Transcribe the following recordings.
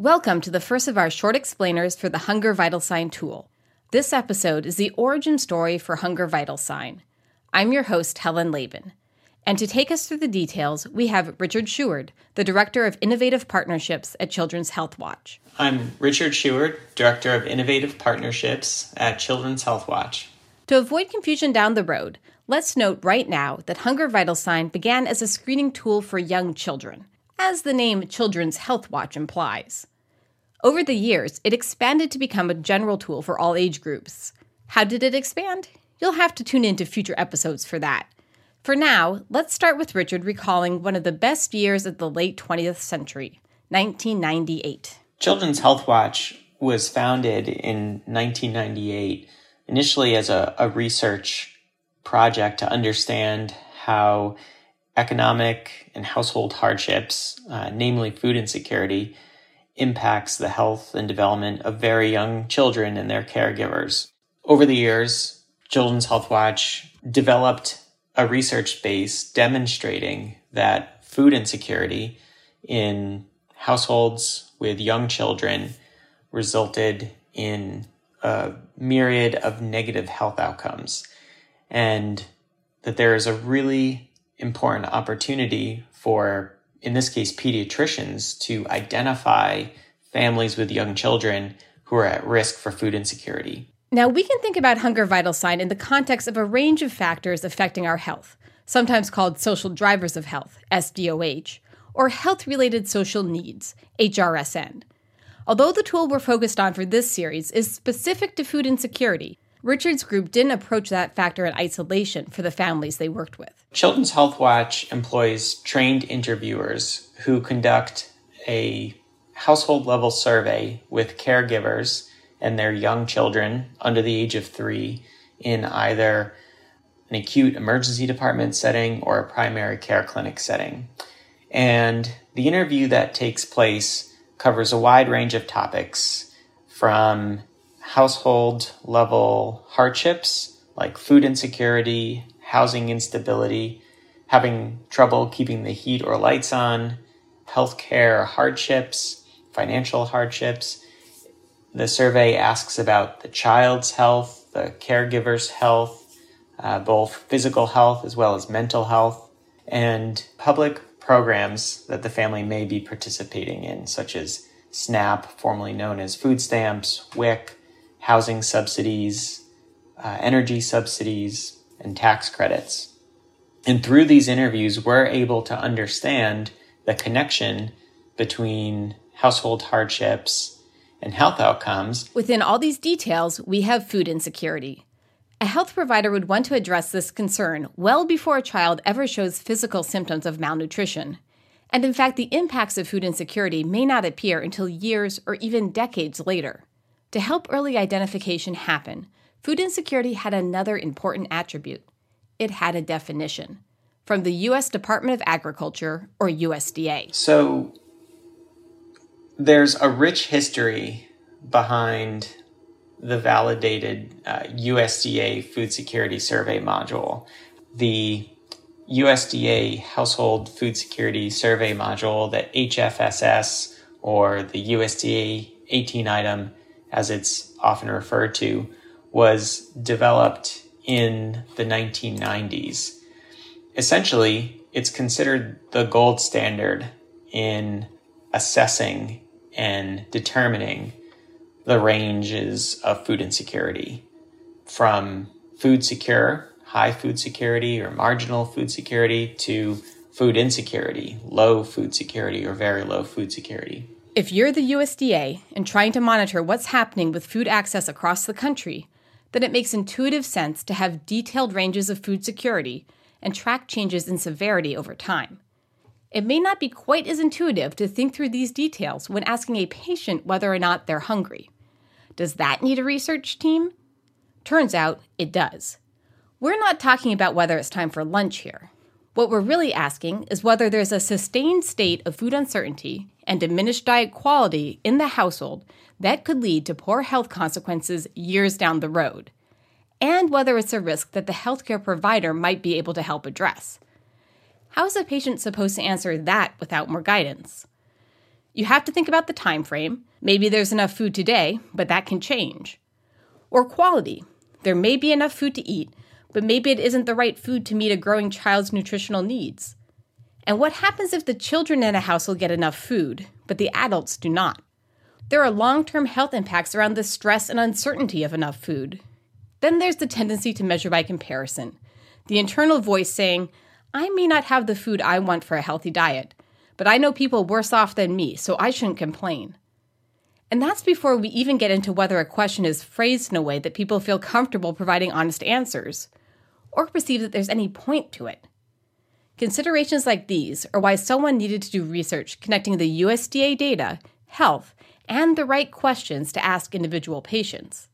Welcome to the first of our short explainers for the Hunger Vital Sign tool. This episode is the origin story for Hunger Vital Sign. I'm your host, Helen Laban. And to take us through the details, we have Richard Sheward, the Director of Innovative Partnerships at Children's Health Watch. I'm Richard Sheward, Director of Innovative Partnerships at Children's Health Watch. To avoid confusion down the road, let's note right now that Hunger Vital Sign began as a screening tool for young children, as the name Children's Health Watch implies. Over the years, it expanded to become a general tool for all age groups. How did it expand? You'll have to tune into future episodes for that. For now, let's start with Richard recalling one of the best years of the late 20th century, 1998. Children's Health Watch was founded in 1998, initially as a research project to understand how economic and household hardships, namely food insecurity, impacts the health and development of very young children and their caregivers. Over the years, Children's Health Watch developed a research base demonstrating that food insecurity in households with young children resulted in a myriad of negative health outcomes, and that there is a really important opportunity for, in this case, pediatricians to identify families with young children who are at risk for food insecurity. Now, we can think about Hunger Vital Sign in the context of a range of factors affecting our health, sometimes called social drivers of health, SDOH, or health-related social needs, HRSN. Although the tool we're focused on for this series is specific to food insecurity, Richard's group didn't approach that factor in isolation for the families they worked with. Children's Health Watch employs trained interviewers who conduct a household-level survey with caregivers and their young children under the age of 3 in either an acute emergency department setting or a primary care clinic setting. And the interview that takes place covers a wide range of topics, from household-level hardships like food insecurity, housing instability, having trouble keeping the heat or lights on, healthcare hardships, financial hardships. The survey asks about the child's health, the caregiver's health, both physical health as well as mental health, and public programs that the family may be participating in, such as SNAP, formerly known as food stamps, WIC, housing subsidies, energy subsidies, and tax credits. And through these interviews, we're able to understand the connection between household hardships and health outcomes. Within all these details, we have food insecurity. A health provider would want to address this concern well before a child ever shows physical symptoms of malnutrition. And in fact, the impacts of food insecurity may not appear until years or even decades later. To help early identification happen, food insecurity had another important attribute. It had a definition from the U.S. Department of Agriculture, or USDA. So there's a rich history behind the validated USDA Food Security Survey module. The USDA Household Food Security Survey module, the HFSS, or the USDA 18 item, as it's often referred to, was developed in the 1990s. Essentially, it's considered the gold standard in assessing and determining the ranges of food insecurity, from food secure, high food security or marginal food security, to food insecurity, low food security or very low food security. If you're the USDA and trying to monitor what's happening with food access across the country, then it makes intuitive sense to have detailed ranges of food security and track changes in severity over time. It may not be quite as intuitive to think through these details when asking a patient whether or not they're hungry. Does that need a research team? Turns out it does. We're not talking about whether it's time for lunch here. What we're really asking is whether there's a sustained state of food uncertainty and diminished diet quality in the household that could lead to poor health consequences years down the road, and whether it's a risk that the healthcare provider might be able to help address. How is a patient supposed to answer that without more guidance? You have to think about the time frame. Maybe there's enough food today, but that can change. Or quality. There may be enough food to eat, but maybe it isn't the right food to meet a growing child's nutritional needs. And what happens if the children in a household get enough food, but the adults do not? There are long-term health impacts around the stress and uncertainty of enough food. Then there's the tendency to measure by comparison, the internal voice saying, I may not have the food I want for a healthy diet, but I know people worse off than me, so I shouldn't complain. And that's before we even get into whether a question is phrased in a way that people feel comfortable providing honest answers, or perceive that there's any point to it. Considerations like these are why someone needed to do research connecting the USDA data, health, and the right questions to ask individual patients.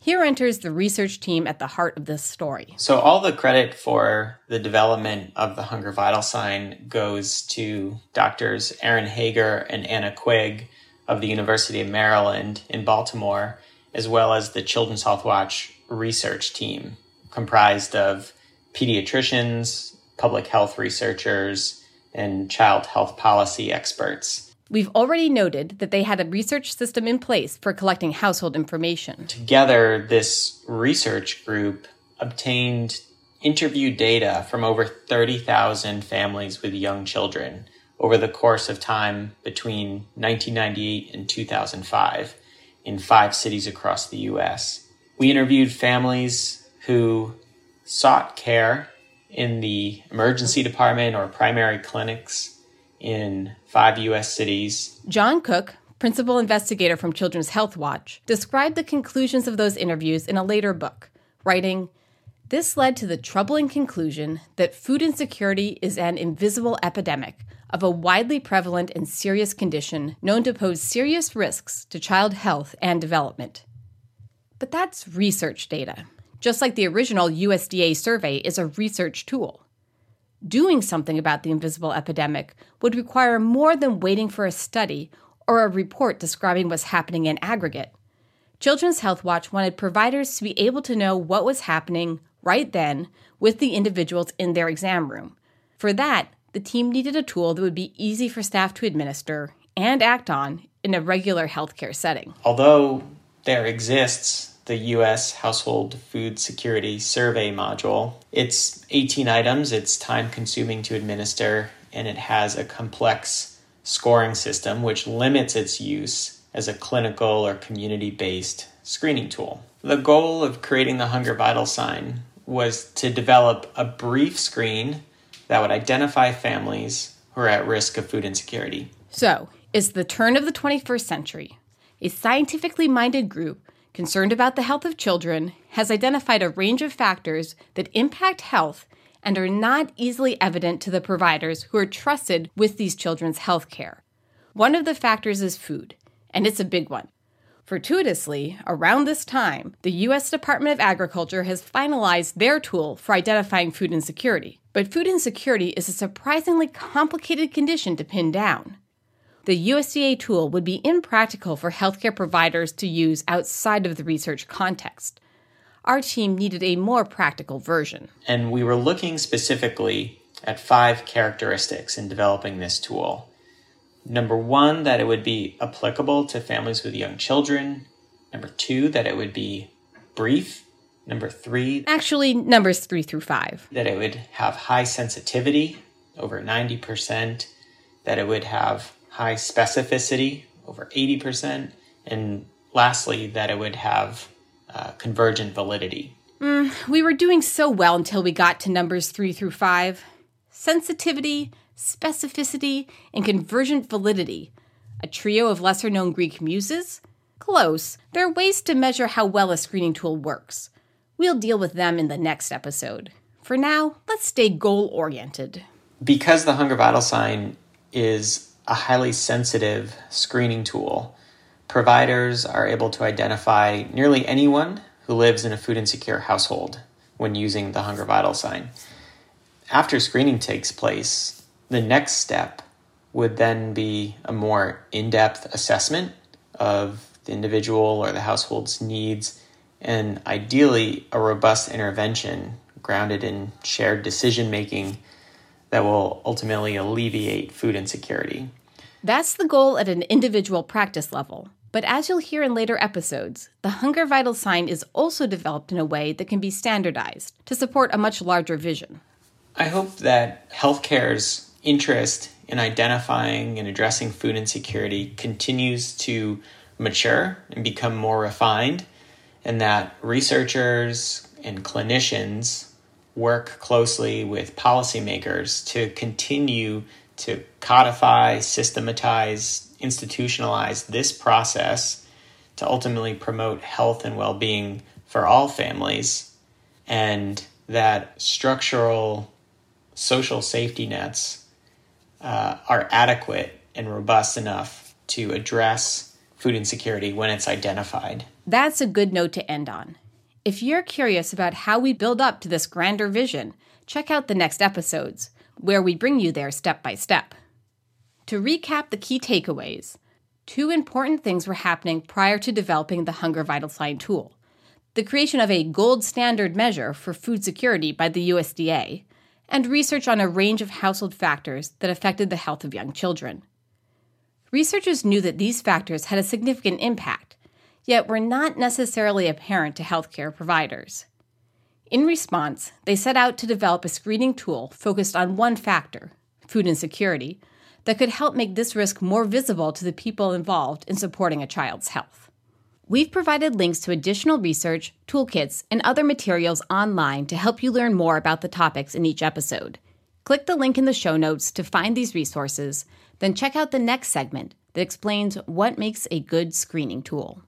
Here enters the research team at the heart of this story. So all the credit for the development of the hunger vital sign goes to doctors Erin Hager and Anna Quigg of the University of Maryland in Baltimore, as well as the Children's Health Watch research team, comprised of pediatricians, public health researchers, and child health policy experts. We've already noted that they had a research system in place for collecting household information. Together, this research group obtained interview data from over 30,000 families with young children over the course of time between 1998 and 2005 in 5 cities across the U.S. We interviewed families who sought care in the emergency department or primary clinics in 5 U.S. cities. John Cook, principal investigator from Children's Health Watch, described the conclusions of those interviews in a later book, writing, "This led to the troubling conclusion that food insecurity is an invisible epidemic of a widely prevalent and serious condition known to pose serious risks to child health and development." But that's research data, just like the original USDA survey is a research tool. Doing something about the invisible epidemic would require more than waiting for a study or a report describing what's happening in aggregate. Children's Health Watch wanted providers to be able to know what was happening right then with the individuals in their exam room. For that, the team needed a tool that would be easy for staff to administer and act on in a regular healthcare setting. Although there exists the U.S. Household Food Security Survey module. It's 18 items, it's time-consuming to administer, and it has a complex scoring system which limits its use as a clinical or community-based screening tool. The goal of creating the Hunger Vital Sign was to develop a brief screen that would identify families who are at risk of food insecurity. So, it's the turn of the 21st century. A scientifically-minded group concerned about the health of children, has identified a range of factors that impact health and are not easily evident to the providers who are trusted with these children's health care. One of the factors is food, and it's a big one. Fortuitously, around this time, the U.S. Department of Agriculture has finalized their tool for identifying food insecurity. But food insecurity is a surprisingly complicated condition to pin down. The USDA tool would be impractical for healthcare providers to use outside of the research context. Our team needed a more practical version. And we were looking specifically at 5 characteristics in developing this tool. Number 1, that it would be applicable to families with young children. Number 2, that it would be brief. Number 3... Actually, numbers 3 through 5. That it would have high sensitivity, over 90%. That it would have high specificity, over 80%, and lastly, that it would have convergent validity. We were doing so well until we got to numbers 3 through 5. Sensitivity, specificity, and convergent validity. A trio of lesser-known Greek muses? Close. They're ways to measure how well a screening tool works. We'll deal with them in the next episode. For now, let's stay goal-oriented. Because the Hunger Vital Sign is a highly sensitive screening tool, providers are able to identify nearly anyone who lives in a food insecure household when using the Hunger Vital Sign. After screening takes place, the next step would then be a more in-depth assessment of the individual or the household's needs, and ideally a robust intervention grounded in shared decision-making that will ultimately alleviate food insecurity. That's the goal at an individual practice level. But as you'll hear in later episodes, the hunger vital sign is also developed in a way that can be standardized to support a much larger vision. I hope that healthcare's interest in identifying and addressing food insecurity continues to mature and become more refined, and that researchers and clinicians work closely with policymakers to continue to codify, systematize, institutionalize this process to ultimately promote health and well-being for all families, and that structural social safety nets are adequate and robust enough to address food insecurity when it's identified. That's a good note to end on. If you're curious about how we build up to this grander vision, check out the next episodes, where we bring you there step by step. To recap the key takeaways, two important things were happening prior to developing the Hunger Vital Sign tool: the creation of a gold standard measure for food security by the USDA, and research on a range of household factors that affected the health of young children. Researchers knew that these factors had a significant impact, yet were not necessarily apparent to healthcare providers. In response, they set out to develop a screening tool focused on one factor, food insecurity, that could help make this risk more visible to the people involved in supporting a child's health. We've provided links to additional research, toolkits, and other materials online to help you learn more about the topics in each episode. Click the link in the show notes to find these resources, then check out the next segment that explains what makes a good screening tool.